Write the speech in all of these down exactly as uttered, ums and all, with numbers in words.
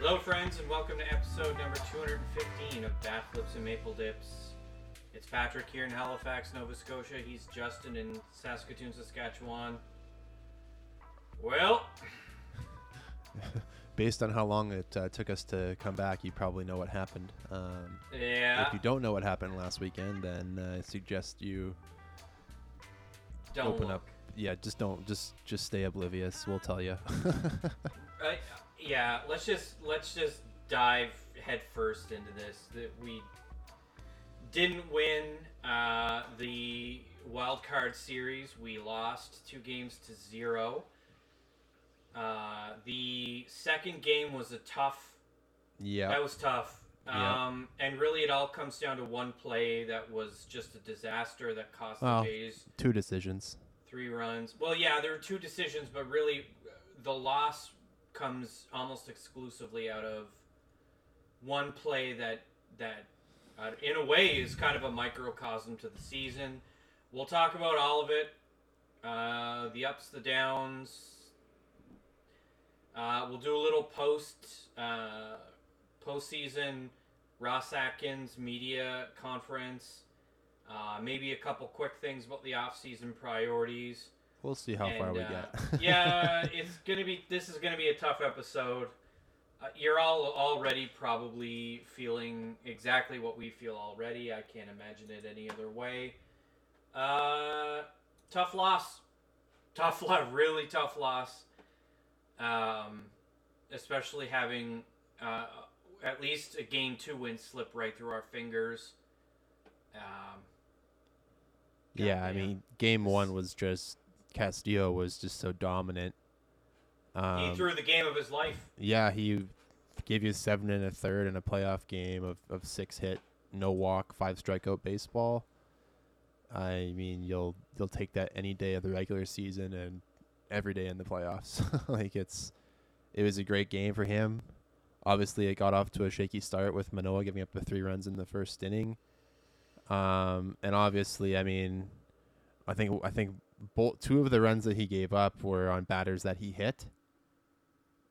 Hello, friends, and welcome to episode number two hundred fifteen of Bat Flips and Maple Dips. It's Patrick here in Halifax, Nova Scotia. He's Justin in Saskatoon, Saskatchewan. Well, based on how long it uh, took us to come back, you probably know what happened. Um, yeah. If you don't know what happened last weekend, then uh, I suggest you don't open look. up. Yeah, just don't. Just just stay oblivious. We'll tell you. Right. Yeah, let's just let's just dive headfirst into this. That we didn't win uh, the wild card series. We lost two games to zero. Uh, the second game was a tough. Yeah, that was tough. Um, yep. And really, it all comes down to one play that was just a disaster that cost well, the Jays two decisions, three runs. Well, yeah, there were two decisions, but really, the loss comes almost exclusively out of one play that that uh, in a way is kind of a microcosm to the season. We'll talk about all of it, uh, the ups, the downs. Uh, we'll do a little post uh, postseason Ross Atkins media conference. Uh, maybe a couple quick things about the off-season priorities. We'll see how and, far we uh, get. yeah, it's gonna be. This is gonna be a tough episode. Uh, you're all already probably feeling exactly what we feel already. I can't imagine it any other way. Uh, tough loss. Tough loss. Really tough loss. Um, especially having uh, at least a game two win slip right through our fingers. Um. God, yeah, I yeah. mean, game one was just. Castillo was just so dominant. Um, he threw the game of his life. Yeah, he gave you seven and a third in a playoff game of, of six hit, no walk, five strikeout baseball. I mean, you'll you'll take that any day of the regular season and every day in the playoffs. like it's, it was a great game for him. Obviously, it got off to a shaky start with Manoah giving up the three runs in the first inning. Um, and obviously, I mean, I think I think. Both two of the runs that he gave up were on batters that he hit,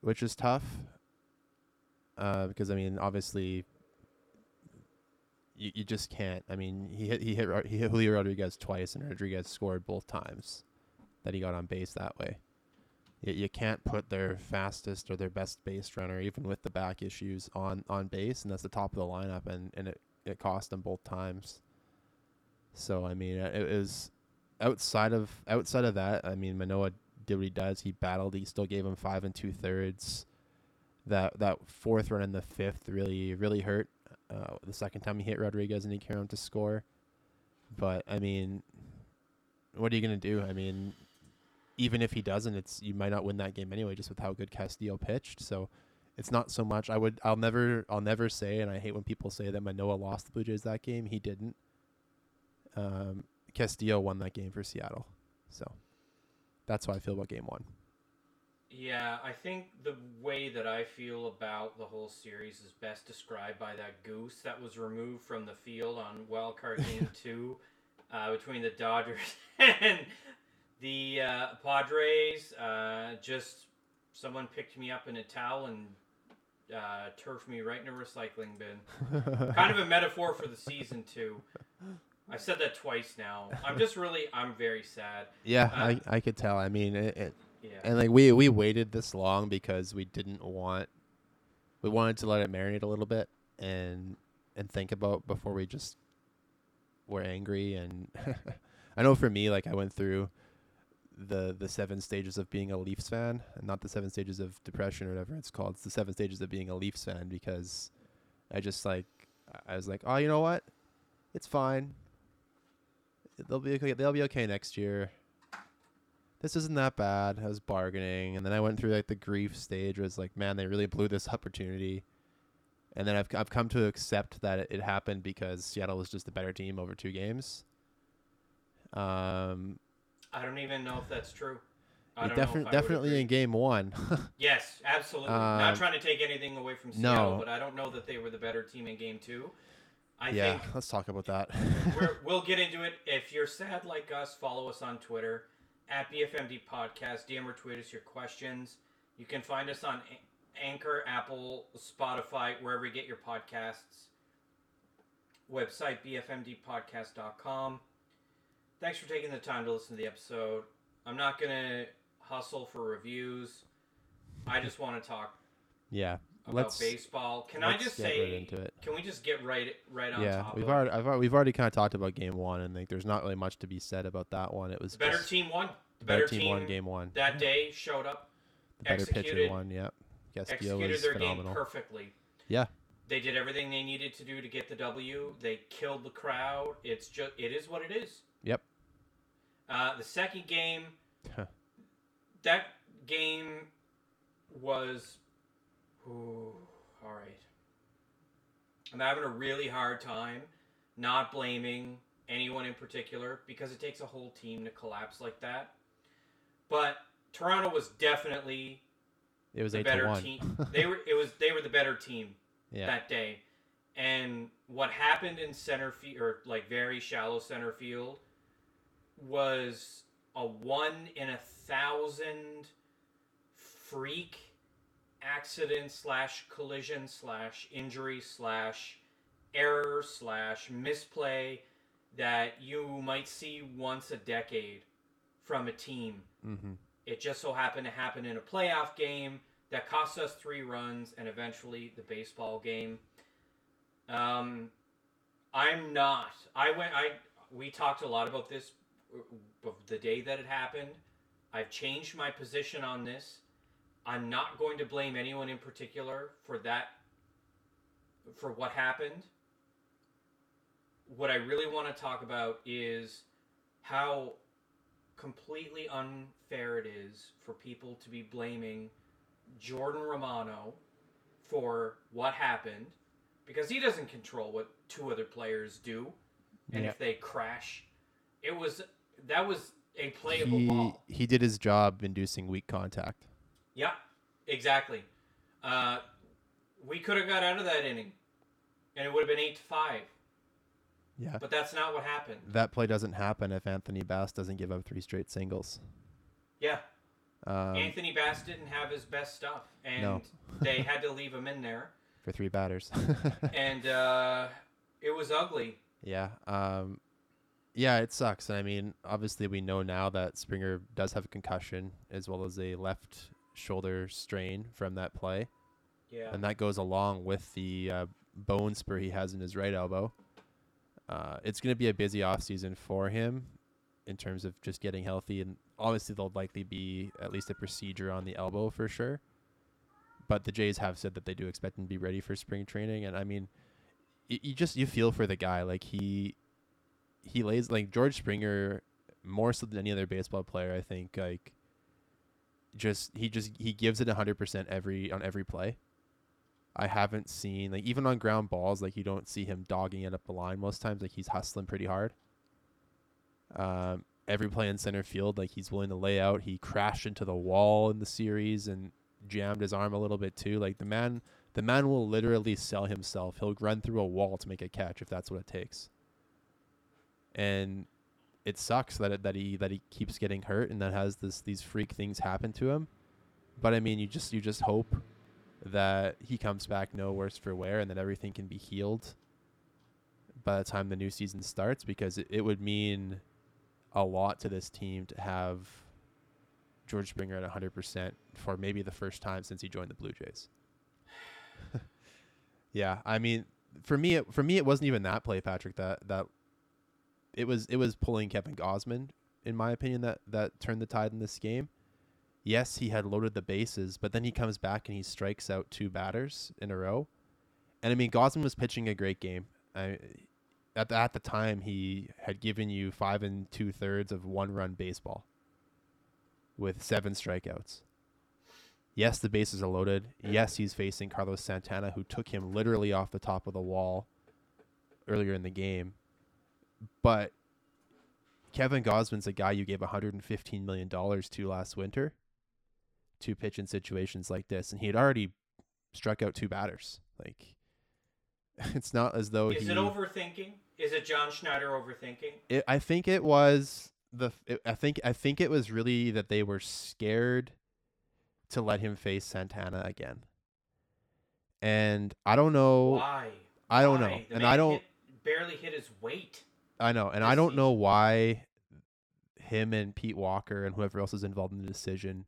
which is tough. Uh, because I mean, obviously, you you just can't. I mean, he hit he hit he hit Julio Rodriguez twice, and Rodriguez scored both times that he got on base that way. You, you can't put their fastest or their best base runner, even with the back issues, on, on base, and that's the top of the lineup, and and it it cost them both times. So I mean, it, it was. Outside of outside of that, I mean, Manoah did what he does. He battled. He still gave him five and two thirds. That that fourth run in the fifth really really hurt. Uh, the second time he hit Rodriguez and he carried him to score. But I mean, what are you gonna do? I mean, even if he doesn't, it's you might not win that game anyway, just with how good Castillo pitched. So it's not so much. I would I'll never I'll never say, and I hate when people say that Manoah lost the Blue Jays that game. He didn't. Um. Castillo won that game for Seattle. So that's how I feel about game one. Yeah, I think the way that I feel about the whole series is best described by that goose that was removed from the field on wildcard game two uh, between the Dodgers and the uh, Padres. Uh, just someone picked me up in a towel and uh, turfed me right in a recycling bin. Kind of a metaphor for the season, too. I've said that twice now. I'm just really, I'm very sad. Yeah, uh, I, I could tell. I mean, it, it yeah. and like we, we waited this long because we didn't want, we wanted to let it marinate a little bit and and think about before we just were angry. And I know for me, like I went through the the seven stages of being a Leafs fan, and not the seven stages of depression or whatever it's called. It's the seven stages of being a Leafs fan because I just like, I was like, oh, you know what? It's fine. They'll be okay. They'll be okay next year. This isn't that bad. I was bargaining, and then I went through like the grief stage. Where it's like, man, they really blew this opportunity. And then I've I've come to accept that it, it happened because Seattle was just a better team over two games. Um, I don't even know if that's true. I don't defi- know if definitely I in game one. Yes, absolutely. Um, Not trying to take anything away from Seattle, no. But I don't know that they were the better team in game two. I yeah, think let's talk about that. we're, we'll get into it. If you're sad like us, follow us on Twitter, at B F M D Podcast. D M or tweet us your questions. You can find us on Anchor, Apple, Spotify, wherever you get your podcasts. Website, b f m d podcast dot com. Thanks for taking the time to listen to the episode. I'm not going to hustle for reviews. I just want to talk yeah, about let's, baseball. Can let's I just say, right into it. Can we just get right right on yeah, top we've of already, it? Yeah, we've already kind of talked about game one, and like, there's not really much to be said about that one. It was the better just, team won. The better, better team, team won game one. That day showed up. The better executed, pitcher won, yep. Castillo executed their phenomenal. game perfectly. Yeah. They did everything they needed to do to get the W. They killed the crowd. It's just, it is what it is. Yep. Uh, the second game, huh. that game was, ooh, all right. I'm having a really hard time not blaming anyone in particular because it takes a whole team to collapse like that. But Toronto was definitely it was the better team. They were it was they were the better team yeah. that day. And what happened in center field, or like very shallow center field, was a one in a thousand freak accident slash collision slash injury slash error slash misplay that you might see once a decade from a team. Mm-hmm. It just so happened to happen in a playoff game that cost us three runs and eventually the baseball game. Um, I'm not. I went. I we talked a lot about this. The day that it happened, I've changed my position on this. I'm not going to blame anyone in particular for that, for what happened. What I really want to talk about is how completely unfair it is for people to be blaming Jordan Romano for what happened, because he doesn't control what two other players do, and yeah. if they crash, it was... That was a playable he, ball. He did his job inducing weak contact. Yeah, exactly. Uh, we could have got out of that inning, and it would have been eight to five. Yeah. But that's not what happened. That play doesn't happen if Anthony Bass doesn't give up three straight singles. Yeah. Um, Anthony Bass didn't have his best stuff, and no. they had to leave him in there. For three batters. and uh, it was ugly. Yeah, um... Yeah, it sucks. And I mean, obviously we know now that Springer does have a concussion as well as a left shoulder strain from that play. Yeah. And that goes along with the uh, bone spur he has in his right elbow. Uh, it's going to be a busy offseason for him in terms of just getting healthy. And obviously there'll likely be at least a procedure on the elbow for sure. But the Jays have said that they do expect him to be ready for spring training. And I mean, y- you just, you feel for the guy. Like he... He lays like George Springer more so than any other baseball player. I think like just he just he gives it a hundred percent every on every play. I haven't seen like even on ground balls like you don't see him dogging it up the line most times. Like he's hustling pretty hard. Um, every play in center field like he's willing to lay out. He crashed into the wall in the series and jammed his arm a little bit too. Like the man the man will literally sell himself. He'll run through a wall to make a catch if that's what it takes. And it sucks that it, that he that he keeps getting hurt and that has this these freak things happen to him. But I mean, you just you just hope that he comes back no worse for wear and that everything can be healed by the time the new season starts, because it, it would mean a lot to this team to have George Springer at one hundred percent for maybe the first time since he joined the Blue Jays. yeah, I mean, for me it, for me it wasn't even that play, Patrick, that that It was it was pulling Kevin Gausman, in my opinion, that, that turned the tide in this game. Yes, he had loaded the bases, but then he comes back and he strikes out two batters in a row. And, I mean, Gausman was pitching a great game. I, at, the, at the time, he had given you five and two-thirds of one-run baseball with seven strikeouts. Yes, the bases are loaded. Yes, he's facing Carlos Santana, who took him literally off the top of the wall earlier in the game. But Kevin Gausman's a guy you gave one hundred fifteen million dollars to last winter to pitch in situations like this. And he had already struck out two batters. Like, it's not as though Is he, it overthinking? Is it John Schneider overthinking? It, I think it was the... It, I think I think it was really that they were scared to let him face Santana again. and I don't know why. I don't why? know, the and I don't hit, barely hit his weight. I know, and I don't know why him and Pete Walker and whoever else is involved in the decision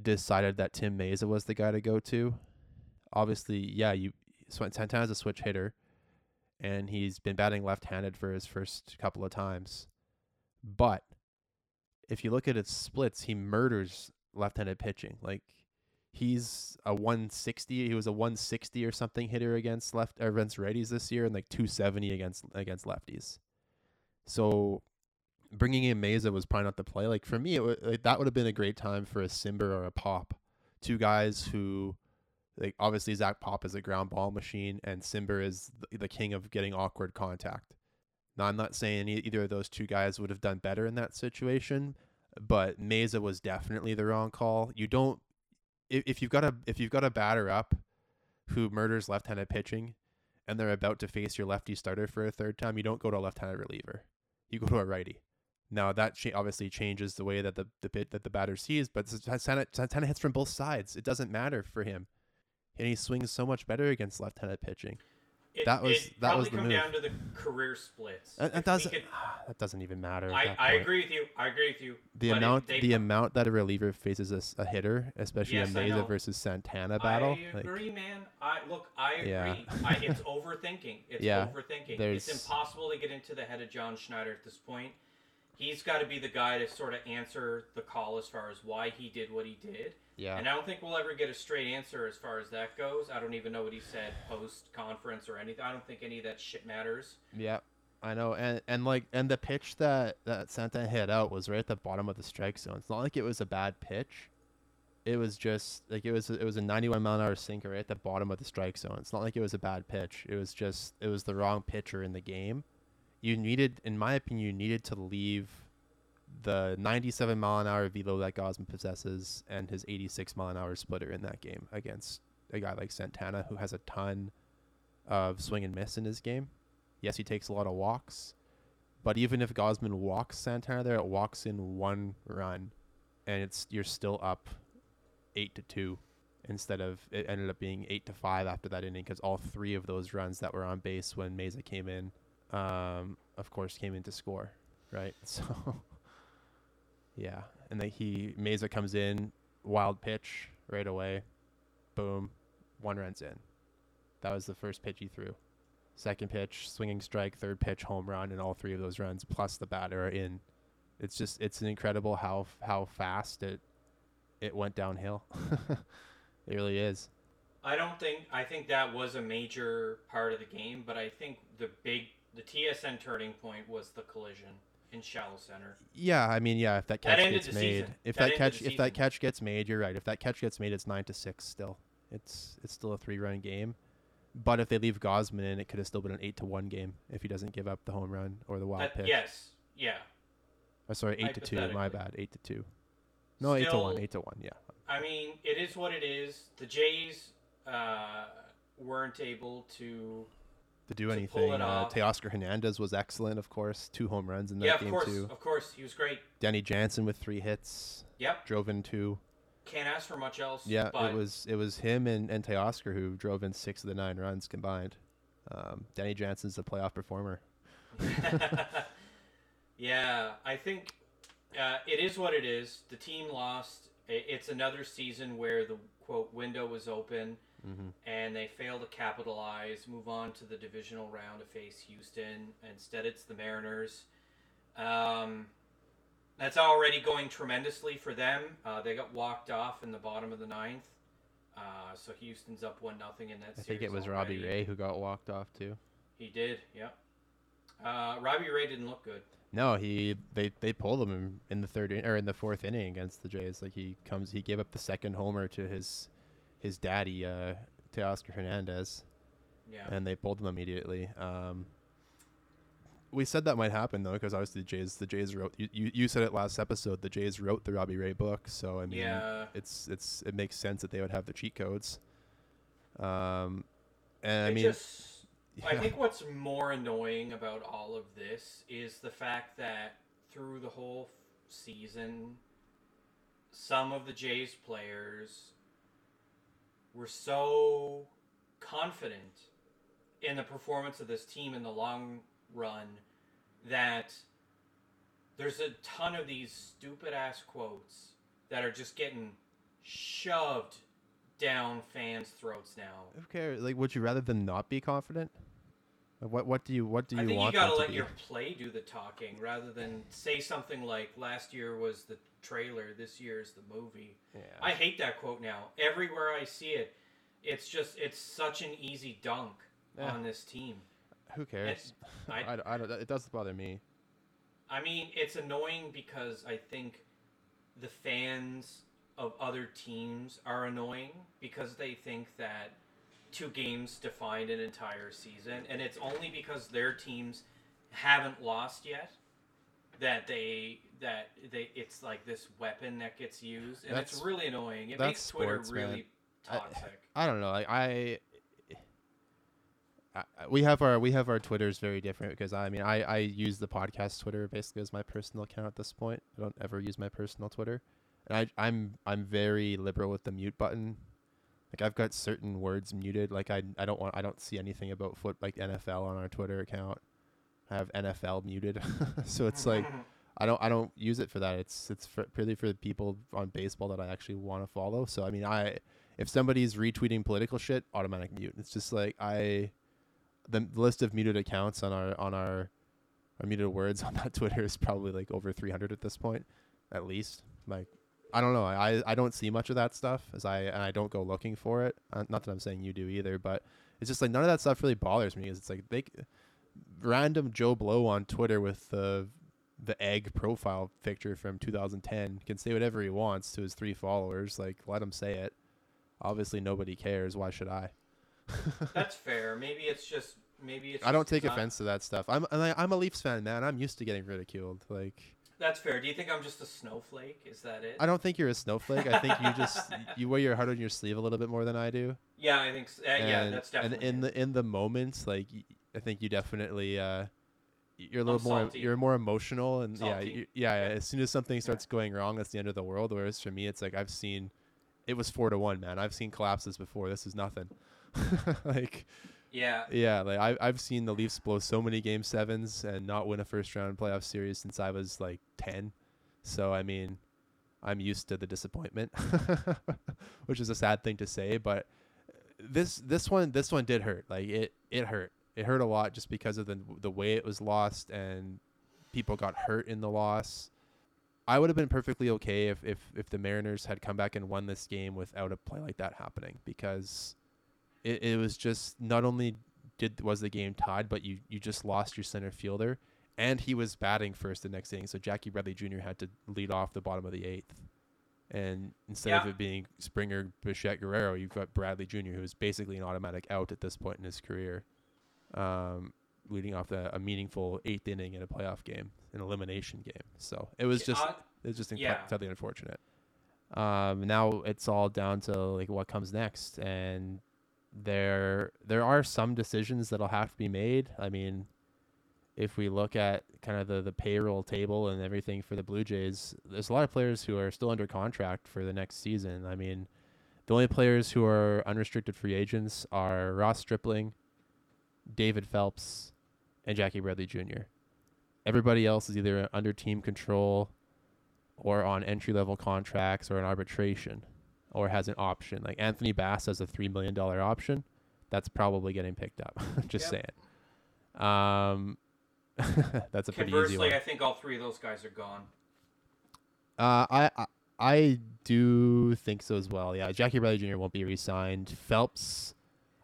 decided that Tim Mayza was the guy to go to. Obviously, yeah, you Santana's a switch hitter, and he's been batting left-handed for his first couple of times. But if you look at his splits, he murders left-handed pitching. Like he's a one sixty. He was a one sixty or something hitter against left or against righties this year, and like two seventy against against lefties. So bringing in Mayza was probably not the play. Like for me, it w- like that would have been a great time for a Simber or a Pop, two guys who. Like obviously, Zach Pop is a ground ball machine, and Simber is the king of getting awkward contact. Now, I'm not saying either of those two guys would have done better in that situation, but Mayza was definitely the wrong call. You don't if, if you've got a if you've got a batter up who murders left-handed pitching, and they're about to face your lefty starter for a third time, you don't go to a left-handed reliever. You go to a righty. Now that cha- obviously changes the way that the the bit that the batter sees, but Santana, Santana hits from both sides. It doesn't matter for him. And he swings so much better against left-handed pitching. It, that was it that was the come move. Down to the career splits. It, it doesn't. Could, that doesn't even matter. I, I agree with you. I agree with you. The amount they, the amount that a reliever faces a, a hitter, especially yes, a Mayza versus Santana battle. I agree, like, man. I look. I agree. Yeah. I, it's overthinking. It's yeah, overthinking. There's... It's impossible to get into the head of John Schneider at this point. He's got to be the guy to sort of answer the call as far as why he did what he did. Yeah. And I don't think we'll ever get a straight answer as far as that goes. I don't even know what he said post-conference or anything. I don't think any of that shit matters. Yeah, I know. And and like and the pitch that, that Santa hit out was right at the bottom of the strike zone. It's not like it was a bad pitch. It was just like it was it was a ninety-one mile an hour sinker right at the bottom of the strike zone. It's not like it was a bad pitch. It was just it was the wrong pitcher in the game. You needed, in my opinion, you needed to leave the ninety-seven mile an hour velo that Gausman possesses and his eighty-six mile an hour splitter in that game against a guy like Santana, who has a ton of swing and miss in his game. Yes, he takes a lot of walks, but even if Gausman walks Santana there, it walks in one run, and it's you're still up eight to two instead of it ended up being eight to five after that inning because all three of those runs that were on base when Mayza came in. Um, of course, came in to score, right? So, yeah. And then he, Mayza comes in, wild pitch right away. Boom. One run's in. That was the first pitch he threw. Second pitch, swinging strike. Third pitch, home run. And all three of those runs, plus the batter, are in. It's just, it's incredible how, how fast it, it went downhill. It really is. I don't think, I think that was a major part of the game, but I think the big, the T S N turning point was the collision in shallow center. Yeah, I mean, yeah, if that catch that gets made, if that, that catch, if that catch gets made, you're right. If that catch gets made, it's nine to six still. It's it's still a three-run game, but if they leave Gausman in, it could have still been an eight to one game if he doesn't give up the home run or the wild that, pitch. Yes, yeah. Oh, sorry, eight to two. My bad, eight to two. No, still, eight to one. Eight to one. Yeah. I mean, it is what it is. The Jays uh, weren't able to. To do anything. Uh, Teoscar Hernandez was excellent, of course. Two home runs in that yeah, game, course, too. Yeah, of course. He was great. Danny Jansen with three hits. Yep. Drove in two. Can't ask for much else. Yeah, but... it was it was him and, and Teoscar who drove in six of the nine runs combined. Um, Danny Jansen's a playoff performer. Yeah, I think uh, it is what it is. The team lost. It's another season where the, quote, window was open. Mm-hmm. And they fail to capitalize, move on to the divisional round to face Houston. Instead, it's the Mariners. Um, that's already going tremendously for them. Uh, they got walked off in the bottom of the ninth. Uh, so Houston's up one nothing in that I series I think it was already. Robbie Ray who got walked off, too. He did, yeah. Uh, Robbie Ray didn't look good. No, he they, they pulled him in, in the third or in the fourth inning against the Jays. Like he comes, he gave up the second homer to his... his daddy, uh, Teoscar Hernandez, yeah, and they pulled him immediately. Um, we said that might happen though, because obviously the Jays, the Jays wrote. You, you, you said it last episode. The Jays wrote the Robbie Ray book, so I mean, yeah. it's it's it makes sense that they would have the cheat codes. Um, and it I mean, just, yeah. I think what's more annoying about all of this is the fact that through the whole season, some of the Jays players were so confident in the performance of this team in the long run that there's a ton of these stupid-ass quotes that are just getting shoved down fans' throats now. Who cares? Like, would you rather them not be confident? What What do you What do you I think want you gotta to let be? Your play do the talking, rather than say something like "Last year was the trailer, this year is the movie." Yeah. I hate that quote now. Everywhere I see it, it's just it's such an easy dunk yeah. on this team. Who cares? I, I, I don't. It doesn't bother me. I mean, it's annoying because I think the fans of other teams are annoying because they think that two games defined an entire season, and it's only because their teams haven't lost yet that they that they it's like this weapon that gets used, and that's, it's really annoying. It makes Twitter sports, really man. toxic. I, I don't know. Like, I, I we have our we have our Twitters very different because I mean I I use the podcast Twitter basically as my personal account at this point. I don't ever use my personal Twitter, and I I'm I'm very liberal with the mute button. Like, I've got certain words muted. Like, I I don't want I don't see anything about foot like N F L on our Twitter account. I have N F L muted, so it's like I don't I don't use it for that. It's it's for, purely for the people on baseball that I actually want to follow. So I mean, I if somebody's retweeting political shit, automatic mute. It's just like I the list of muted accounts on our on our, our muted words on that Twitter is probably like over three hundred at this point, at least. Like, I don't know. I, I don't see much of that stuff as I and I don't go looking for it. Uh, not that I'm saying you do either, but it's just like none of that stuff really bothers me because it's like they random Joe Blow on Twitter with the the egg profile picture from two thousand ten can say whatever he wants to his three followers. Like, let him say it. Obviously, nobody cares. Why should I? That's fair. Maybe it's just maybe it's. I don't take offense to that stuff. I'm I'm a Leafs fan, man. I'm used to getting ridiculed. Like. That's fair. Do you think I'm just a snowflake? Is that it? I don't think you're a snowflake. I think you just you wear your heart on your sleeve a little bit more than I do. Yeah, I think so. Uh, and, yeah, that's definitely. And in it. the in the moments, like I think you definitely uh, you're a little I'm more salty. You're more emotional and salty. yeah you, yeah. As soon as something starts yeah. going wrong, that's the end of the world. Whereas for me, it's like I've seen it was four to one, man. I've seen collapses before. This is nothing. like. Yeah. Yeah, like I I've seen the Leafs blow so many game sevens and not win a first round playoff series since I was like ten. So I mean, I'm used to the disappointment, which is a sad thing to say, but this this one this one did hurt. Like it it hurt. It hurt a lot just because of the the way it was lost and people got hurt in the loss. I would have been perfectly okay if if if the Mariners had come back and won this game without a play like that happening because It it was just not only did was the game tied, but you, you just lost your center fielder, and he was batting first the next inning. So Jackie Bradley Junior had to lead off the bottom of the eighth, and instead yeah. of it being Springer, Bichette, Guerrero, you've got Bradley Junior, who is basically an automatic out at this point in his career, um, leading off the, a meaningful eighth inning in a playoff game, an elimination game. So it was just uh, it was just yeah. incredibly unfortunate. Um, now it's all down to like what comes next, and There there are some decisions that'll have to be made. I mean, if we look at kind of the, the payroll table and everything for the Blue Jays, there's a lot of players who are still under contract for the next season. I mean, the only players who are unrestricted free agents are Ross Stripling, David Phelps, and Jackie Bradley Junior Everybody else is either under team control or on entry-level contracts or an arbitration. Or has an option. Like Anthony Bass has a three million dollars option. That's probably getting picked up. Just yep. saying. Um, that's a pretty easy one. Conversely, I think all three of those guys are gone. Uh, I, I I do think so as well. Yeah, Jackie Bradley Junior won't be re-signed. Phelps,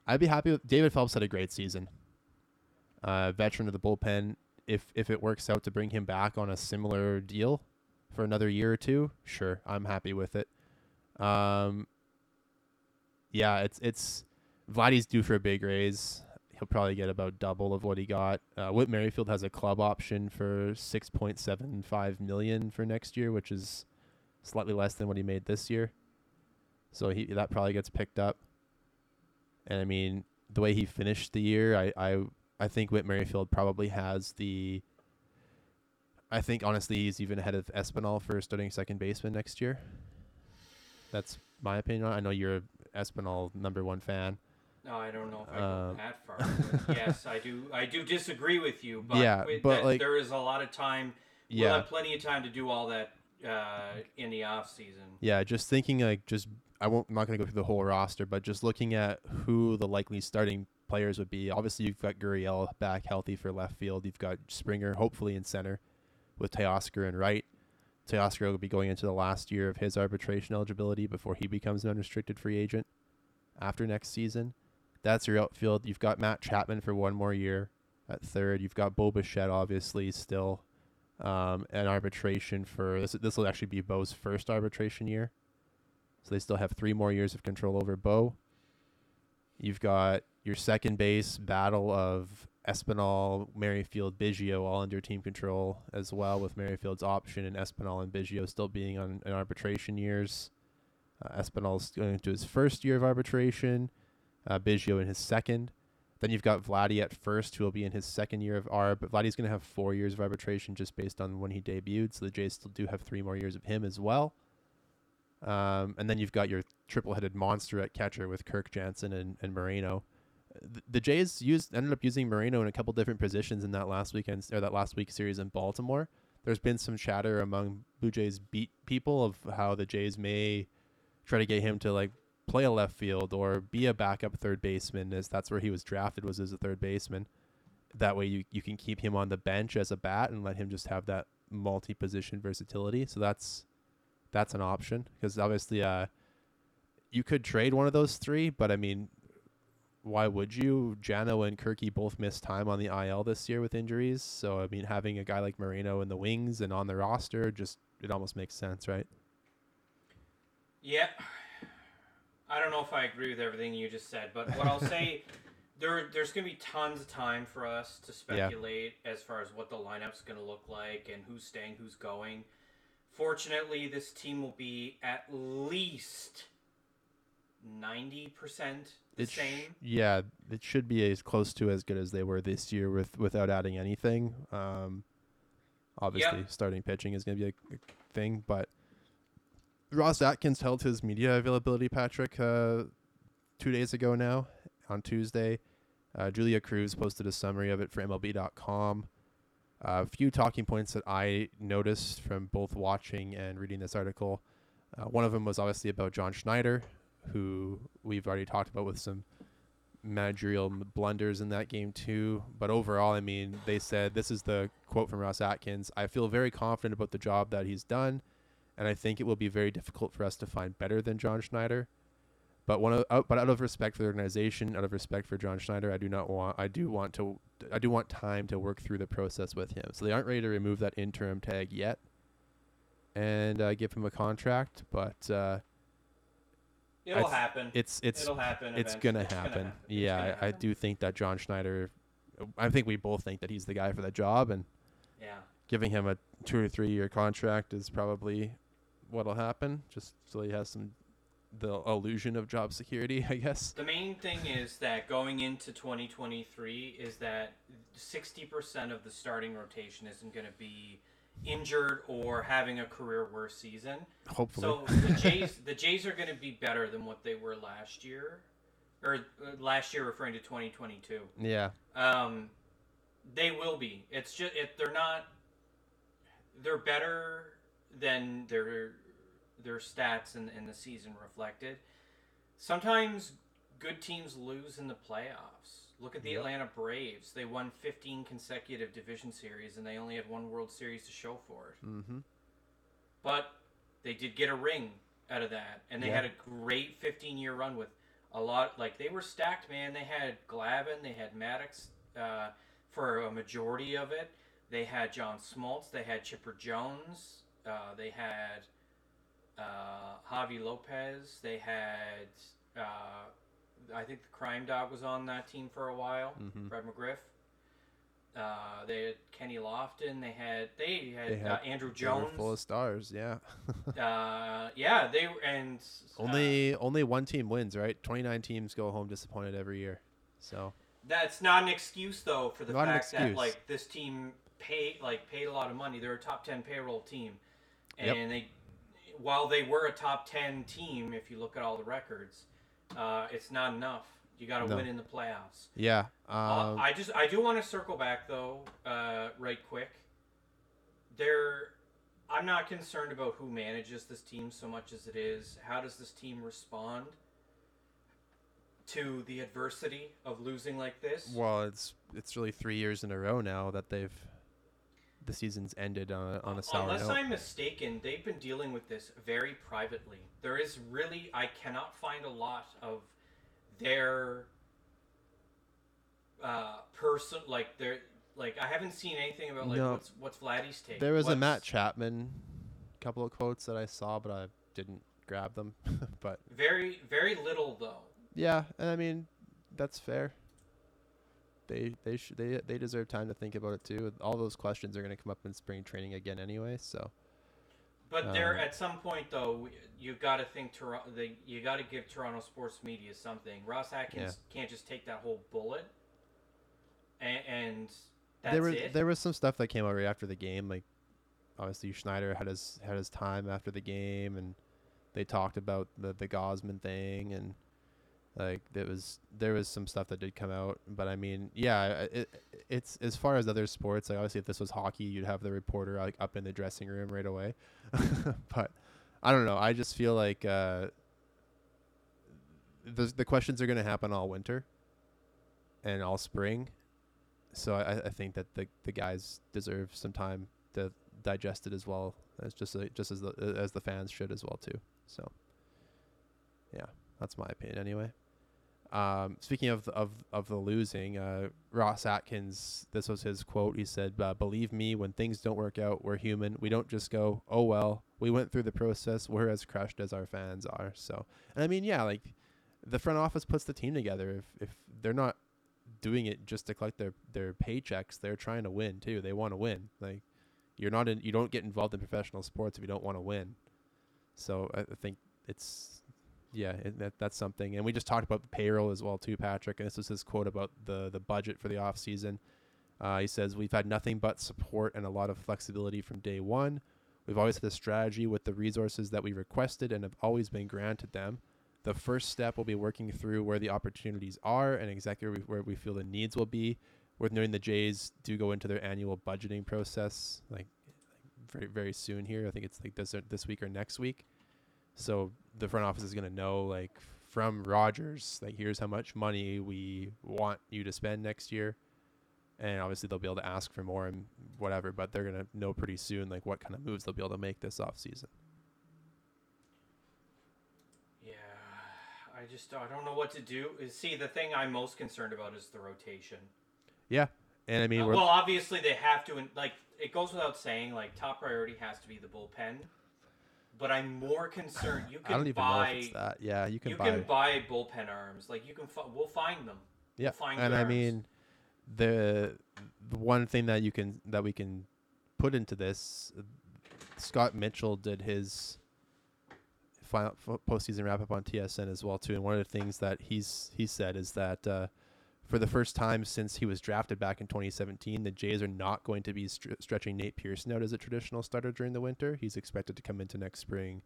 I'd be happy with... David Phelps had a great season. Uh, veteran of the bullpen. If, if it works out to bring him back on a similar deal for another year or two, sure, I'm happy with it. Um. Yeah, it's it's Vladdy's due for a big raise. He'll probably get about double of what he got. Uh, Whit Merrifield has a club option for six point seven five million for next year, which is slightly less than what he made this year. So he that probably gets picked up. And I mean, the way he finished the year, I I, I think Whit Merrifield probably has the. I think honestly, he's even ahead of Espinal for starting second baseman next year. That's my opinion. I know you're Espinal number one fan. No, I don't know if I uh, go that far. But yes, I do. I do disagree with you, but, yeah, but that, like, there is a lot of time. Yeah. We'll have plenty of time to do all that uh, in the off season. Yeah, just thinking like just I won't. I'm not going to go through the whole roster, but just looking at who the likely starting players would be. Obviously, you've got Gurriel back healthy for left field. You've got Springer hopefully in center, with Teoscar in right. Teoscar will be going into the last year of his arbitration eligibility before he becomes an unrestricted free agent after next season. That's your outfield. You've got Matt Chapman for one more year at third. You've got Bo Bichette, obviously, still um, an arbitration for... This This will actually be Bo's first arbitration year. So they still have three more years of control over Bo. You've got your second base battle of Espinal, Merrifield, Biggio, all under team control as well, with Merrifield's option and Espinal and Biggio still being on, on arbitration years. Uh, Espinal's going into his first year of arbitration. Uh, Biggio in his second. Then you've got Vladdy at first, who will be in his second year of arb. But Vladdy's going to have four years of arbitration just based on when he debuted. So the Jays still do have three more years of him as well. Um, and then you've got your triple-headed monster at catcher with Kirk, Jansen, and, and Moreno. The, the Jays used ended up using Moreno in a couple different positions in that last weekend or that last week series in Baltimore. There's been some chatter among Blue Jays beat people of how the Jays may try to get him to like. play a left field or be a backup third baseman, as that's where he was drafted, was as a third baseman. That way you, you can keep him on the bench as a bat and let him just have that multi-position versatility. So that's that's an option, because obviously uh, you could trade one of those three, but I mean, why would you? Jano and Kirky both missed time on the I L this year with injuries. So I mean, having a guy like Moreno in the wings and on the roster, just it almost makes sense, right? Yeah. I don't know if I agree with everything you just said, but what I'll say, there there's going to be tons of time for us to speculate yeah. as far as what the lineup's going to look like and who's staying, who's going. Fortunately, this team will be at least ninety percent the it same. Sh- yeah, it should be as close to as good as they were this year with without adding anything. Um, obviously, yep. starting pitching is going to be a thing, but... Ross Atkins held his media availability, Patrick, uh, two days ago now, on Tuesday. Uh, Julia Cruz posted a summary of it for M L B dot com. A uh, few talking points that I noticed from both watching and reading this article. Uh, one of them was obviously about John Schneider, who we've already talked about with some managerial blunders in that game too. But overall, I mean, they said, this is the quote from Ross Atkins, "I feel very confident about the job that he's done. And I think it will be very difficult for us to find better than John Schneider. But one of, out, but out of respect for the organization, out of respect for John Schneider, I do not want, I do want to, I do want time to work through the process with him." So they aren't ready to remove that interim tag yet, and uh, give him a contract. But uh, it'll th- happen. It's it's it'll happen. It's gonna happen. It's gonna happen. Yeah, gonna happen. I, I do think that John Schneider. I think we both think that he's the guy for the job, and yeah, giving him a two or three year contract is probably what'll happen, just so he has some the illusion of job security, I guess. The main thing is that going into twenty twenty-three is that sixty percent of the starting rotation isn't going to be injured or having a career worst season. Hopefully. So the Jays the Jays are going to be better than what they were last year, or last year referring to twenty twenty-two. Yeah. Um they will be. It's just if they're not they're better than their their stats in, in the season reflected. Sometimes good teams lose in the playoffs. Look at the yep. Atlanta Braves. They won fifteen consecutive division series, and they only had one World Series to show for it. Mm-hmm. But they did get a ring out of that, and they yep. had a great fifteen-year run with a lot. Like, they were stacked, man. They had Glavine. They had Maddox uh, for a majority of it. They had John Smoltz. They had Chipper Jones. Uh, they had uh, Javi Lopez. They had, uh, I think the Crime Dog was on that team for a while. Mm-hmm. Fred McGriff. Uh, they had Kenny Lofton. They had they had, they had uh, Andrew Jones. Full of stars, yeah. uh, yeah, they and only uh, only one team wins, right? twenty-nine teams go home disappointed every year. So that's not an excuse though for the not fact that like this team paid like paid a lot of money. They're a top ten payroll team. And yep. they, while they were a top ten team, if you look at all the records, Uh, it's not enough. You got to no. win in the playoffs. Yeah. Um, uh, I just I do want to circle back though, uh, right quick. There, I'm not concerned about who manages this team so much as it is how does this team respond to the adversity of losing like this. Well, it's it's really three years in a row now that they've the season's ended on, on a sour note. Unless I'm mistaken, they've been dealing with this very privately. There is really I cannot find a lot of. Their uh, person, like their, like I haven't seen anything about like no. what's what's Vladdy's take. There was what's... a Matt Chapman, couple of quotes that I saw, but I didn't grab them. But very, very little though. Yeah, and I mean that's fair. They they should they they deserve time to think about it too. All those questions are going to come up in spring training again anyway, so. But there, uh, at some point though, you got to think Toronto. You got to give Toronto sports media something. Ross Atkins yeah. can't just take that whole bullet. And, and that's there were, it. There was some stuff that came out right after the game. Like, obviously Schneider had his had his time after the game, and they talked about the the Gausman thing, and like it was there was some stuff that did come out. But I mean, yeah, it, it's as far as other sports. Like obviously, if this was hockey, you'd have the reporter like up in the dressing room right away. But I don't know. I just feel like uh, the the questions are going to happen all winter and all spring. So I, I think that the, the guys deserve some time to digest it as well as just uh, just as the, as the fans should as well too. So yeah, that's my opinion anyway. Um, speaking of of of the losing, uh, Ross Atkins. This was his quote. He said, uh, "Believe me, when things don't work out, we're human. We don't just go, oh well. We went through the process. We're as crushed as our fans are." So, and I mean, yeah, like the front office puts the team together. If if they're not doing it just to collect their their paychecks, they're trying to win too. They want to win. Like you're not in. You don't get involved in professional sports if you don't want to win. So I, I think it's. Yeah, it, that that's something. And we just talked about the payroll as well too, Patrick. And this was his quote about the, the budget for the offseason. Uh, he says, we've had nothing but support and a lot of flexibility from day one. We've always had a strategy with the resources that we requested and have always been granted them. The first step will be working through where the opportunities are and exactly where we feel the needs will be. Worth noting the Jays do go into their annual budgeting process like, like very, very soon here. I think it's like this, this week or next week. So the front office is going to know, like, from Rogers, like, here's how much money we want you to spend next year. And obviously they'll be able to ask for more and whatever, but they're going to know pretty soon, like, what kind of moves they'll be able to make this offseason. Yeah, I just I don't know what to do. See, the thing I'm most concerned about is the rotation. Yeah, and I mean... Uh, well, obviously they have to, like, it goes without saying, like, top priority has to be the bullpen. But I'm more concerned. You can I don't even buy. Know if it's that. Yeah, you can you buy. You can buy bullpen arms. Like you can. Fi- we'll find them. Yeah, we'll find and I arms. mean, the the one thing that you can that we can put into this, Scott Mitchell did his final postseason wrap up on T S N as well too. And one of the things that he's he said is that uh, for the first time since he was drafted back in twenty seventeen, the Jays are not going to be st- stretching Nate Pearson out as a traditional starter during the winter. He's expected to come into next spring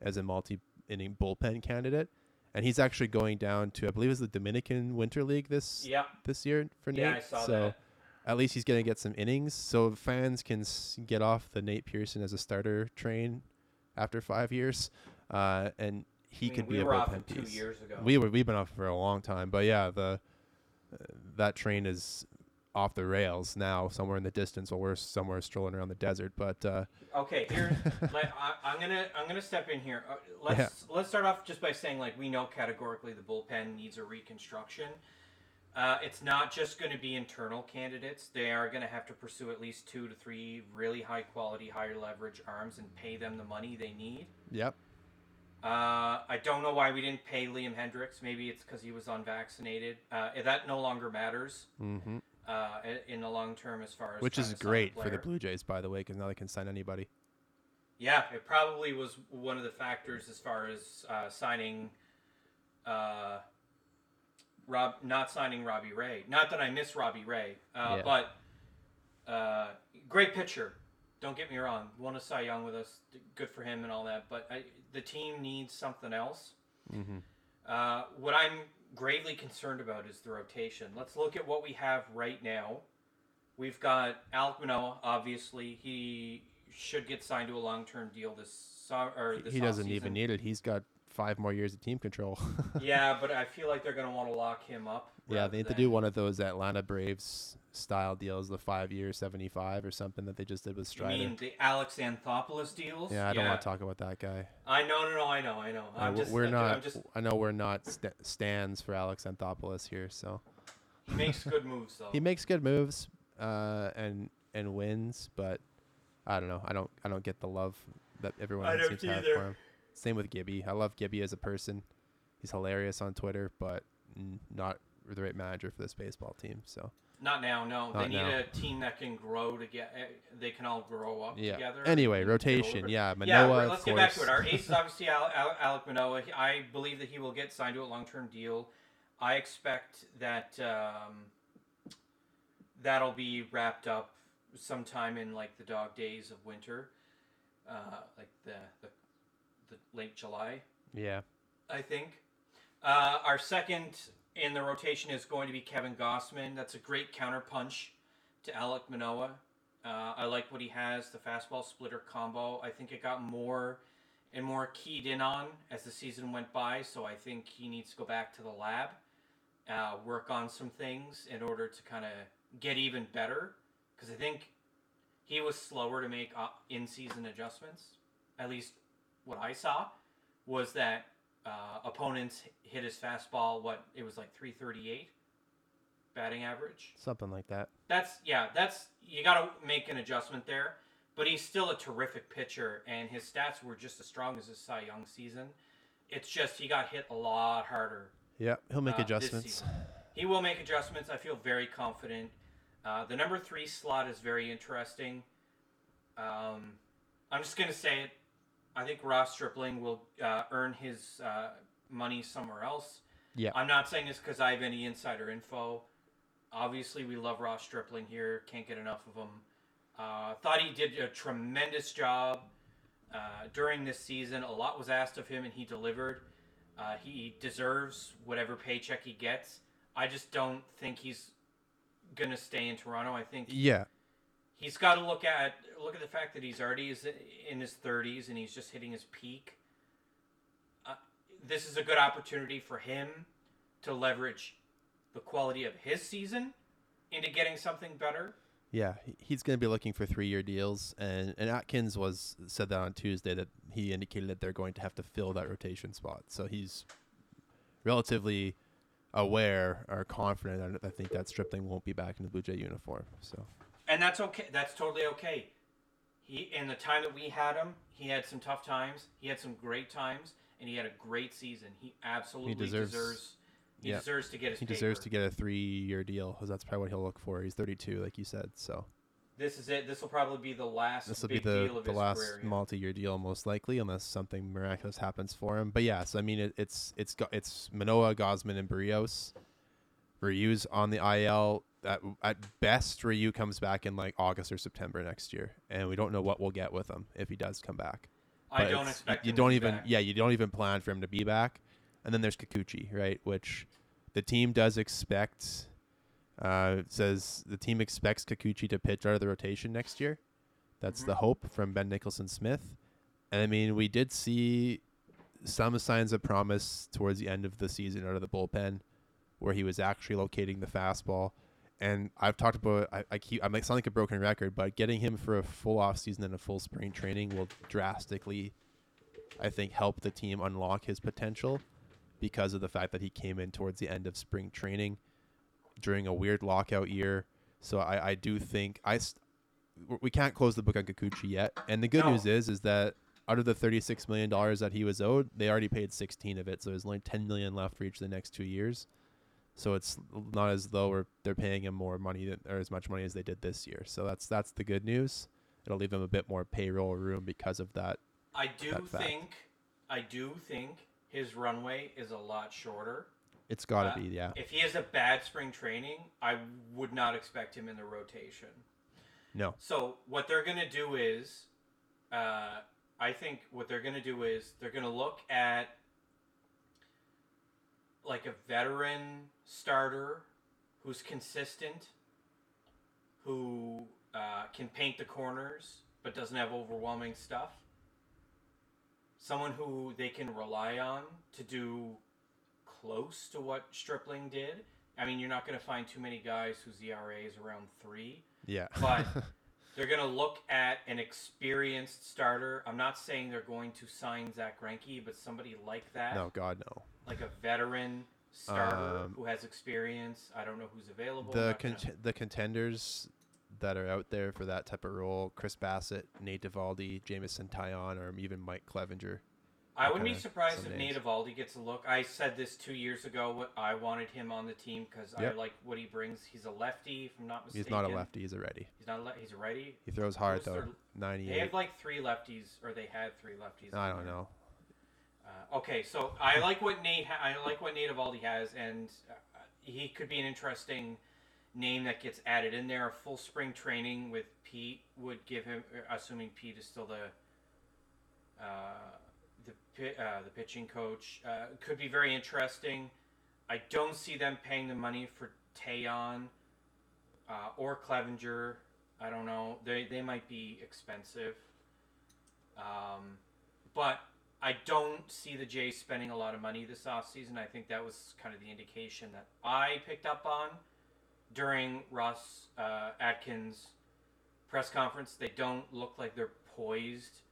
as a multi-inning bullpen candidate. And he's actually going down to, I believe it's the Dominican Winter League this yeah. this year for yeah, Nate. I saw so that. At least he's going to get some innings. So fans can s- get off the Nate Pearson as a starter train after five years. Uh, and he I mean, could we be a bullpen piece. We were off two years ago. We were, we've been off for a long time. But yeah, the... that train is off the rails now, somewhere in the distance, while we're somewhere strolling around the desert. But uh, okay, here let, I, I'm gonna I'm gonna step in here. Uh, let's yeah. let's start off just by saying, like, we know categorically the bullpen needs a reconstruction. Uh, it's not just going to be internal candidates. They are going to have to pursue at least two to three really high quality, higher leverage arms and pay them the money they need. Yep. Uh, I don't know why we didn't pay Liam Hendricks. Maybe it's because he was unvaccinated. Uh, that no longer matters mm-hmm. uh, in the long term as far as... Which is great for the Blue Jays, by the way, because now they can sign anybody. Yeah, it probably was one of the factors as far as uh, signing... Uh, Rob, not signing Robbie Ray. Not that I miss Robbie Ray, uh, yeah. but uh, great pitcher. Don't get me wrong. Won a Cy Young with us. Good for him and all that. But I, the team needs something else. Mm-hmm. Uh, what I'm gravely concerned about is the rotation. Let's look at what we have right now. We've got Alek Manoah, obviously. He should get signed to a long-term deal this summer. Or this he doesn't offseason. Even need it. He's got five more years of team control. Yeah, but I feel like they're going to want to lock him up. Yeah, they need than... to do one of those Atlanta Braves style deals, the five-year seventy-five or something that they just did with Strider. You mean the Alex Anthopoulos deals? Yeah, I don't yeah. want to talk about that guy. I know, no, no, I know, I know. Uh, I'm just, we're not, I'm just... I know we're not st- stands for Alex Anthopoulos here, so. He makes good moves, though. He makes good moves. Uh, and and wins, but I don't know. I don't I don't get the love that everyone I seems to have for him. Same with Gibby. I love Gibby as a person. He's hilarious on Twitter, but not the right manager for this baseball team. So not now. No, not they need now. A team that can grow to get. They can all grow up yeah. together. Anyway, rotation. Yeah, Manoah. Yeah, let's of get course. back to it. Our ace is obviously Alek Manoah. I believe that he will get signed to a long-term deal. I expect that. Um, That'll be wrapped up sometime in like the dog days of winter, uh, like the, the the late July. Yeah, I think. Uh, our second in the rotation is going to be Kevin Gausman. That's a great counterpunch to Alek Manoah. Uh, I like what he has, the fastball splitter combo. I think it got more and more keyed in on as the season went by, so I think he needs to go back to the lab, uh, work on some things in order to kind of get even better, because I think he was slower to make in-season adjustments. At least what I saw was that uh, opponents hit his fastball, what, it was like three thirty-eight batting average? Something like that. That's, yeah, that's, you got to make an adjustment there, but he's still a terrific pitcher, and his stats were just as strong as his Cy Young season. It's just he got hit a lot harder. Yeah, he'll make uh, adjustments. He will make adjustments. I feel very confident. Uh, the number three slot is very interesting. Um, I'm just going to say it. I think Ross Stripling will uh, earn his uh, money somewhere else. Yeah. I'm not saying this because I have any insider info. Obviously, we love Ross Stripling here. Can't get enough of him. Uh, thought he did a tremendous job uh, during this season. A lot was asked of him, and he delivered. Uh, he deserves whatever paycheck he gets. I just don't think he's going to stay in Toronto. I think yeah. he's got to look at look at the fact that he's already in his thirties and he's just hitting his peak. Uh, this is a good opportunity for him to leverage the quality of his season into getting something better. Yeah, he's going to be looking for three-year deals, and, and Atkins was said that on Tuesday that he indicated that they're going to have to fill that rotation spot. So he's relatively aware or confident, I think, that Stripling won't be back in the Blue Jay uniform. So, and that's okay. That's totally okay. He in the time that we had him, he had some tough times. He had some great times, and he had a great season. He absolutely he deserves. deserves he yeah. deserves to get his. He paper. deserves to get a three-year deal, because that's probably what he'll look for. He's thirty-two, like you said. So, this is it. This will probably be the last. This will be the deal of the his last career, yeah. multi-year deal, most likely, unless something miraculous happens for him. But yeah, so I mean, it, it's it's it's Manoah, Gausman, and Barrios. Ryu's on the I L. At, at best, Ryu comes back in like August or September next year, and we don't know what we'll get with him if he does come back. But I don't expect you, you don't him to even be back. yeah you don't even plan for him to be back. And then there's Kikuchi, right? Which the team does expect. Uh, it says the team expects Kikuchi to pitch out of the rotation next year. That's mm-hmm. the hope from Ben Nicholson-Smith. And, I mean, we did see some signs of promise towards the end of the season out of the bullpen where he was actually locating the fastball. And I've talked about I, – I keep I might sound like a broken record, but getting him for a full offseason and a full spring training will drastically, I think, help the team unlock his potential because of the fact that he came in towards the end of spring training during a weird lockout year. So I, I do think I st- we can't close the book on Kikuchi yet. And the good no. news is is that out of the thirty-six million dollars that he was owed, they already paid sixteen of it. So there's only ten million dollars left for each of the next two years. So it's not as though we're, they're paying him more money than, or as much money as they did this year. So that's that's the good news. It'll leave him a bit more payroll room because of that. I do that think fact. I do think his runway is a lot shorter. It's got to uh, be, yeah. If he has a bad spring training, I would not expect him in the rotation. No. So what they're going to do is, uh, I think what they're going to do is they're going to look at like a veteran starter who's consistent, who uh, can paint the corners but doesn't have overwhelming stuff. Someone who they can rely on to do close to what Stripling did. I mean, you're not going to find too many guys whose E R A is around three. Yeah. But they're going to look at an experienced starter. I'm not saying they're going to sign Zach Greinke, but somebody like that. No, God, no. Like a veteran starter um, who has experience. I don't know who's available. The con- the contenders that are out there for that type of role, Chris Bassett, Nate Eovaldi, Jamison Taillon, or even Mike Clevenger. I wouldn't be surprised if Nate Eovaldi gets a look. I said this two years ago. What I wanted him on the team because yep. I like what he brings. He's a lefty, if I'm not mistaken. He's not a lefty. He's a righty. He's not. A le- he's a righty. He throws hard though. Their, ninety-eight. They have like three lefties, or they had three lefties. I don't there. know. Uh, okay, so I like what Nate. Ha- I like what Nate Eovaldi has, and uh, he could be an interesting name that gets added in there. A full spring training with Pete would give him, assuming Pete is still the. Uh, The, uh, the pitching coach uh, could be very interesting. I don't see them paying the money for Taillon uh, or Clevenger. I don't know. They they might be expensive. Um, but I don't see the Jays spending a lot of money this offseason. I think that was kind of the indication that I picked up on during Ross uh, Atkins' press conference. They don't look like they're poised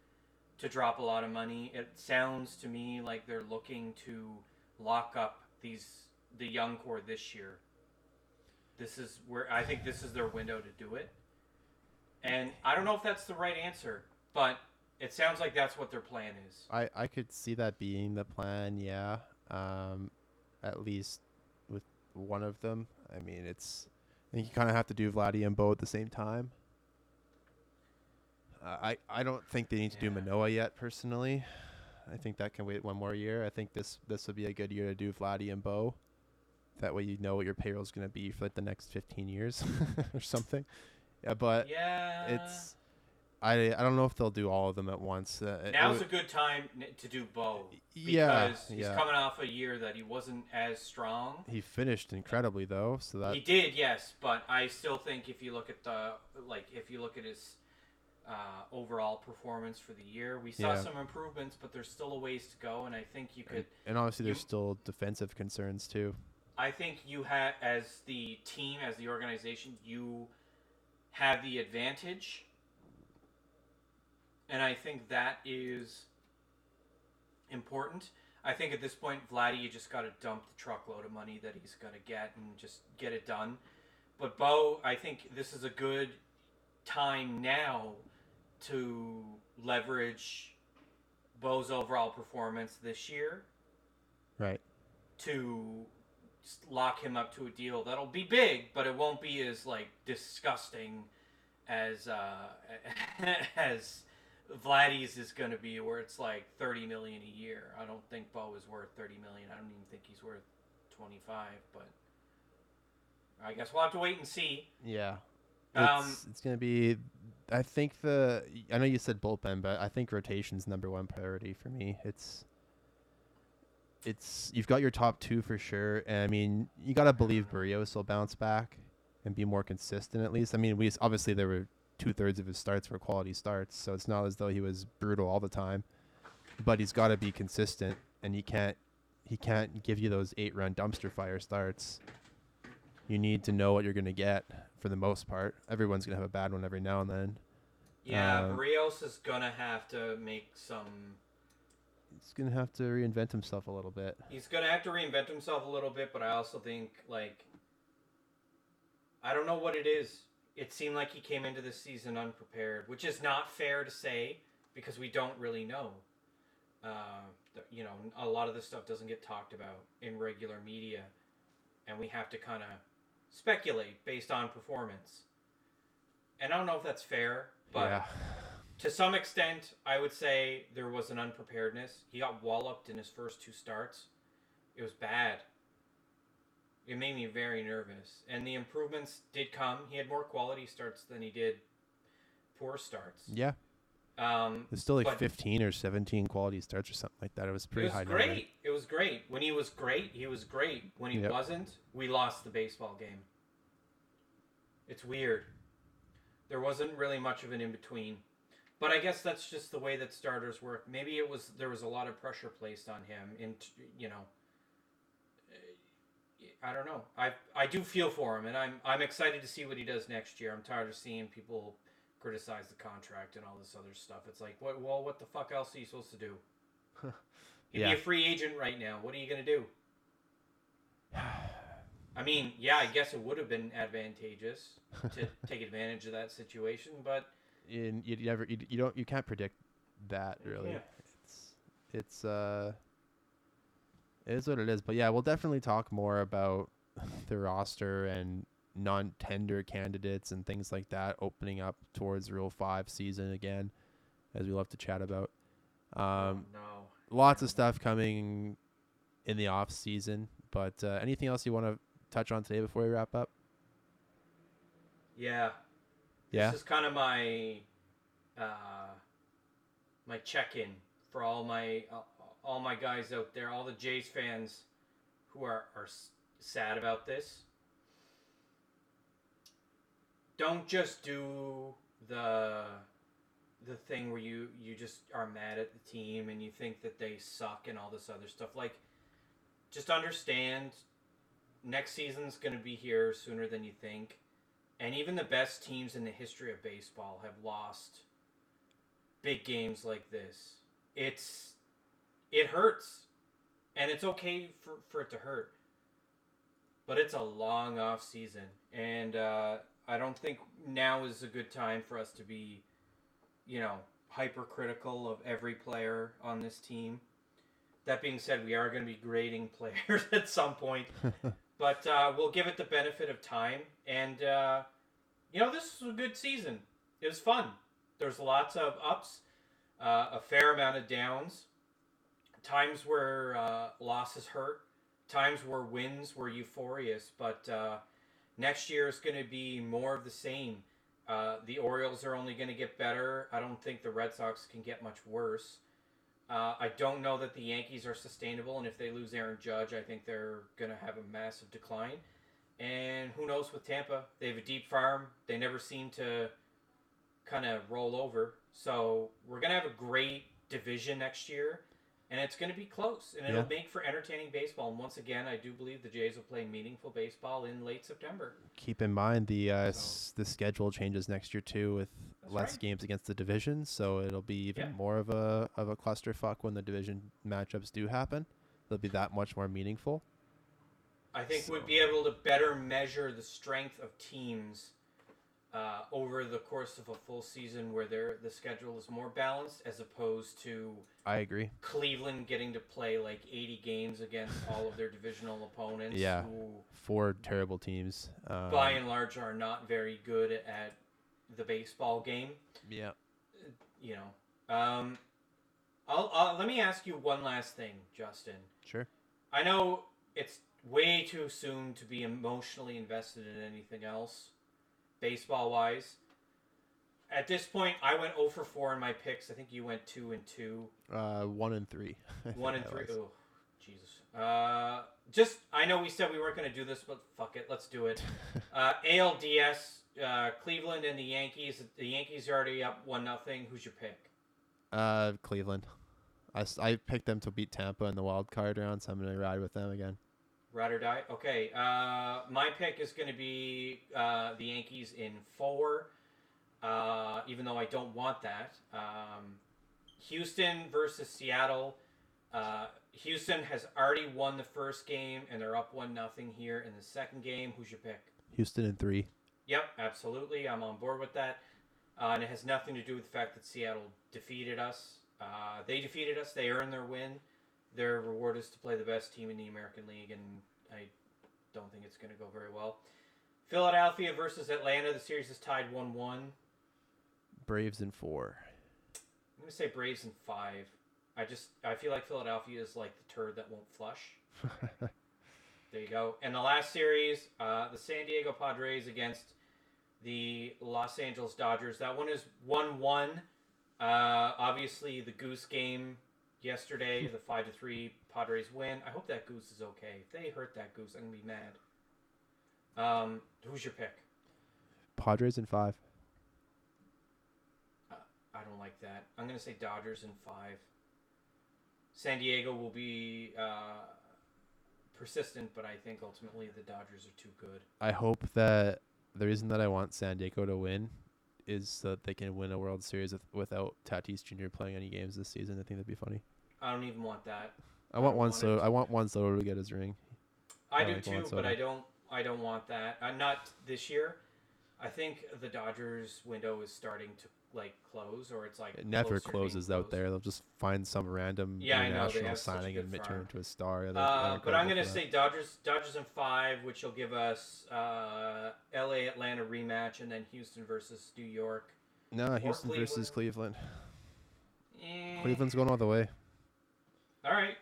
to drop a lot of money. It sounds to me like they're looking to lock up these the young core this year. This is where I think this is their window to do it. And I don't know if that's the right answer, but it sounds like that's what their plan is. I, I could see that being the plan, yeah. Um, at least with one of them. I mean, it's I think you kind of have to do Vladdy and Bo at the same time. Uh, I, I don't think they need to yeah. do Manoah yet, personally. I think that can wait one more year. I think this this would be a good year to do Vladdy and Bo. That way you know what your payroll is going to be for like the next fifteen years or something. Yeah, but yeah. it's I I don't know if they'll do all of them at once. Uh, Now's it, it, a good time to do Bo. Because yeah, he's yeah. coming off a year that he wasn't as strong. He finished incredibly, though. So that He did, yes. But I still think if you look at the like if you look at his Uh, overall performance for the year. We saw yeah. some improvements, but there's still a ways to go, and I think you could... And, and obviously there's you, still defensive concerns, too. I think you have, as the team, as the organization, you have the advantage, and I think that is important. I think at this point, Vladdy, you just got to dump the truckload of money that he's going to get and just get it done. But Bo, I think this is a good time now to leverage Bo's overall performance this year, right? To lock him up to a deal that'll be big, but it won't be as like disgusting as uh, as Vladdy's is going to be, where it's like thirty million a year. I don't think Bo is worth thirty million. I don't even think he's worth twenty-five. But I guess we'll have to wait and see. Yeah. It's, um, it's going to be, I think the, I know you said bullpen, but I think rotation's number one priority for me. It's, it's, you've got your top two for sure. And I mean, you got to believe Berrios will bounce back and be more consistent at least. I mean, we obviously there were two thirds of his starts were quality starts. So it's not as though he was brutal all the time, but he's got to be consistent and he can't, he can't give you those eight run dumpster fire starts. You need to know what you're going to get for the most part. Everyone's going to have a bad one every now and then. Yeah, um, Berrios is going to have to make some... He's going to have to reinvent himself a little bit. He's going to have to reinvent himself a little bit, but I also think, like... I don't know what it is. It seemed like he came into this season unprepared, which is not fair to say because we don't really know. Uh, you know, a lot of this stuff doesn't get talked about in regular media, and we have to kind of speculate based on performance. And I don't know if that's fair, but yeah. to some extent, I would say there was an unpreparedness. He got walloped in his first two starts. It was bad. It made me very nervous. And the improvements did come. He had more quality starts than he did poor starts. Yeah. Um, There's still like fifteen or seventeen quality starts or something like that. It was pretty high. It was high great. Number. It was great. When he was great, he was great. When he yep. wasn't, we lost the baseball game. It's weird. There wasn't really much of an in-between. But I guess that's just the way that starters work. Maybe it was there was a lot of pressure placed on him. In, you know, I don't know. I I do feel for him, and I'm I'm excited to see what he does next year. I'm tired of seeing people criticize the contract and all this other stuff. It's like, what? Well, what the fuck else are you supposed to do? You'd yeah. be a free agent right now. What are you gonna do? I mean, yeah, I guess it would have been advantageous to take advantage of that situation, but. In you never you, you don't you can't predict that really. Yeah. It's it's uh it is what it is. But yeah, we'll definitely talk more about the roster and non-tender candidates and things like that opening up towards Rule Five season again, as we love to chat about. Um, oh, no. Lots of stuff coming in the off season. But uh, anything else you want to touch on today before we wrap up? Yeah. Yeah. This is kind of my uh, my check-in for all my uh, all my guys out there, all the Jays fans who are, are sad about this. Don't just do the the thing where you, you just are mad at the team and you think that they suck and all this other stuff. Like, just understand next season's going to be here sooner than you think. And even the best teams in the history of baseball have lost big games like this. It's it hurts. And it's okay for, for it to hurt. But it's a long off season. And uh, I don't think now is a good time for us to be, you know, hypercritical of every player on this team. That being said, we are going to be grading players at some point. But uh, we'll give it the benefit of time. And, uh, you know, this was a good season. It was fun. There's lots of ups, uh, a fair amount of downs, times where uh, losses hurt, times where wins were euphorious. But uh, next year is going to be more of the same. Uh, the Orioles are only going to get better. I don't think the Red Sox can get much worse. Uh, I don't know that the Yankees are sustainable, and if they lose Aaron Judge, I think they're going to have a massive decline. And who knows with Tampa? They have a deep farm. They never seem to kind of roll over. So we're going to have a great division next year, and it's going to be close, and it'll yeah. make for entertaining baseball. And once again, I do believe the Jays will play meaningful baseball in late September. Keep in mind the uh, so. s- the schedule changes next year too with – less right. games against the division, so it'll be even yeah. more of a of a clusterfuck when the division matchups do happen. They'll be that much more meaningful. I think so. We'd be able to better measure the strength of teams uh, over the course of a full season where they're, the schedule is more balanced as opposed to I agree. Cleveland getting to play like eighty games against all of their divisional opponents. Yeah, who, four terrible teams. Um, by and large, are not very good at the baseball game. Yeah. You know, um, I'll, I'll, let me ask you one last thing, Justin. Sure. I know it's way too soon to be emotionally invested in anything else, baseball-wise. At this point, I went zero for four in my picks. I think you went two and two. Uh, one and three. one and three. Oh, Jesus. Uh, just, I know we said we weren't going to do this, but fuck it. Let's do it. Uh, A L D S. Uh, Cleveland and the Yankees. The Yankees are already up one nothing. Who's your pick? Uh, Cleveland. I, I picked them to beat Tampa in the wild card round, so I'm gonna ride with them again. Ride or die. Okay. Uh, my pick is gonna be uh the Yankees in four. Uh, even though I don't want that. Um, Houston versus Seattle. Uh, Houston has already won the first game, and they're up one nothing here in the second game. Who's your pick? Houston in three. Yep, absolutely. I'm on board with that. Uh, and it has nothing to do with the fact that Seattle defeated us. Uh, they defeated us. They earned their win. Their reward is to play the best team in the American League, and I don't think it's going to go very well. Philadelphia versus Atlanta. The series is tied one one. Braves in four. I'm going to say Braves in five. I just I feel like Philadelphia is like the turd that won't flush. There you go. And the last series, uh, the San Diego Padres against the Los Angeles Dodgers. That one is one one. Uh, obviously, the Goose game yesterday, the five to three Padres win. I hope that goose is okay. If they hurt that goose, I'm gonna be mad. Um, who's your pick? Padres in five. Uh, I don't like that. I'm gonna say Dodgers in five. San Diego will be uh, persistent, but I think ultimately the Dodgers are too good. I hope that the reason that I want San Diego to win is so that they can win a World Series with, without Tatis Junior playing any games this season. I think that'd be funny. I don't even want that. I, I want one. So I want one. So to get his ring. I, I do like too, but I don't. I don't want that. I'm not this year. I think the Dodgers window is starting to like close, or it's like it never closes out there. They'll just find some random yeah, international signing and midterm to a star. Uh, uh, but I'm gonna say Dodgers, Dodgers in five, which will give us uh, L A Atlanta rematch, and then Houston versus New York. No, Houston Cleveland. versus Cleveland. Eh. Cleveland's going all the way. All right.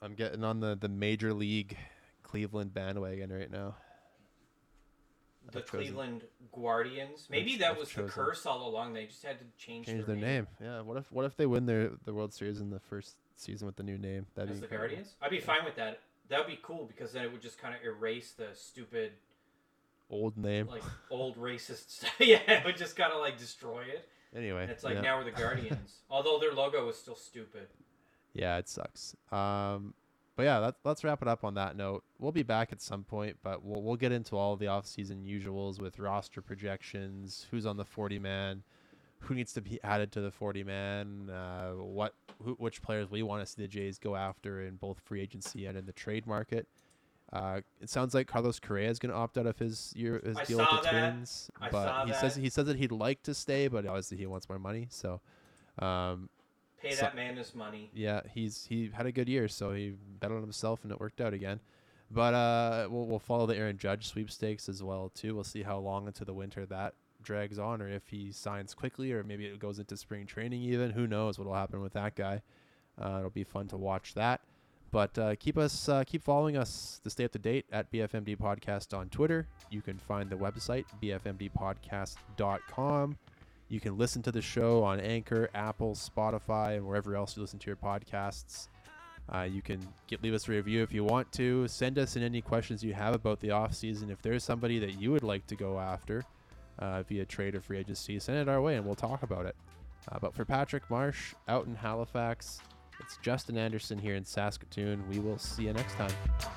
I'm getting on the the major league Cleveland bandwagon right now. The Cleveland Guardians. Maybe that was the curse all along. They just had to change, change their, their name. name. Yeah. What if What if they win their the World Series in the first season with the new name? That'd As be the Guardians. I'd be yeah. fine with that. That'd be cool because then it would just kind of erase the stupid old name, like old racist stuff. Yeah, it would just kind of like destroy it. Anyway, and it's like yeah. now we're the Guardians. Although their logo is still stupid. Yeah, it sucks. Um. But yeah, that, let's wrap it up on that note. We'll be back at some point, but we'll we'll get into all of the offseason usuals with roster projections, who's on the forty-man, who needs to be added to the forty-man, uh, what who, which players we want to see the Jays go after in both free agency and in the trade market. Uh, it sounds like Carlos Correa is going to opt out of his year his I deal with the that. Twins, I but he that. says he says that he'd like to stay, but obviously he wants more money, so. Um, Pay that man his money. Yeah, he's he had a good year, so he bet on himself and it worked out again. But uh, we'll we'll follow the Aaron Judge sweepstakes as well too. We'll see how long into the winter that drags on, or if he signs quickly, or maybe it goes into spring training even. Who knows what will happen with that guy? Uh, it'll be fun to watch that. But uh, keep us uh, keep following us to stay up to date at B F M D Podcast on Twitter. You can find the website b f m d podcast dot com. You can listen to the show on Anchor, Apple, Spotify, and wherever else you listen to your podcasts. Uh, you can get, leave us a review if you want to. Send us in any questions you have about the offseason. If there's somebody that you would like to go after uh, via trade or free agency, send it our way and we'll talk about it. Uh, but for Patrick Marsh out in Halifax, it's Justin Anderson here in Saskatoon. We will see you next time.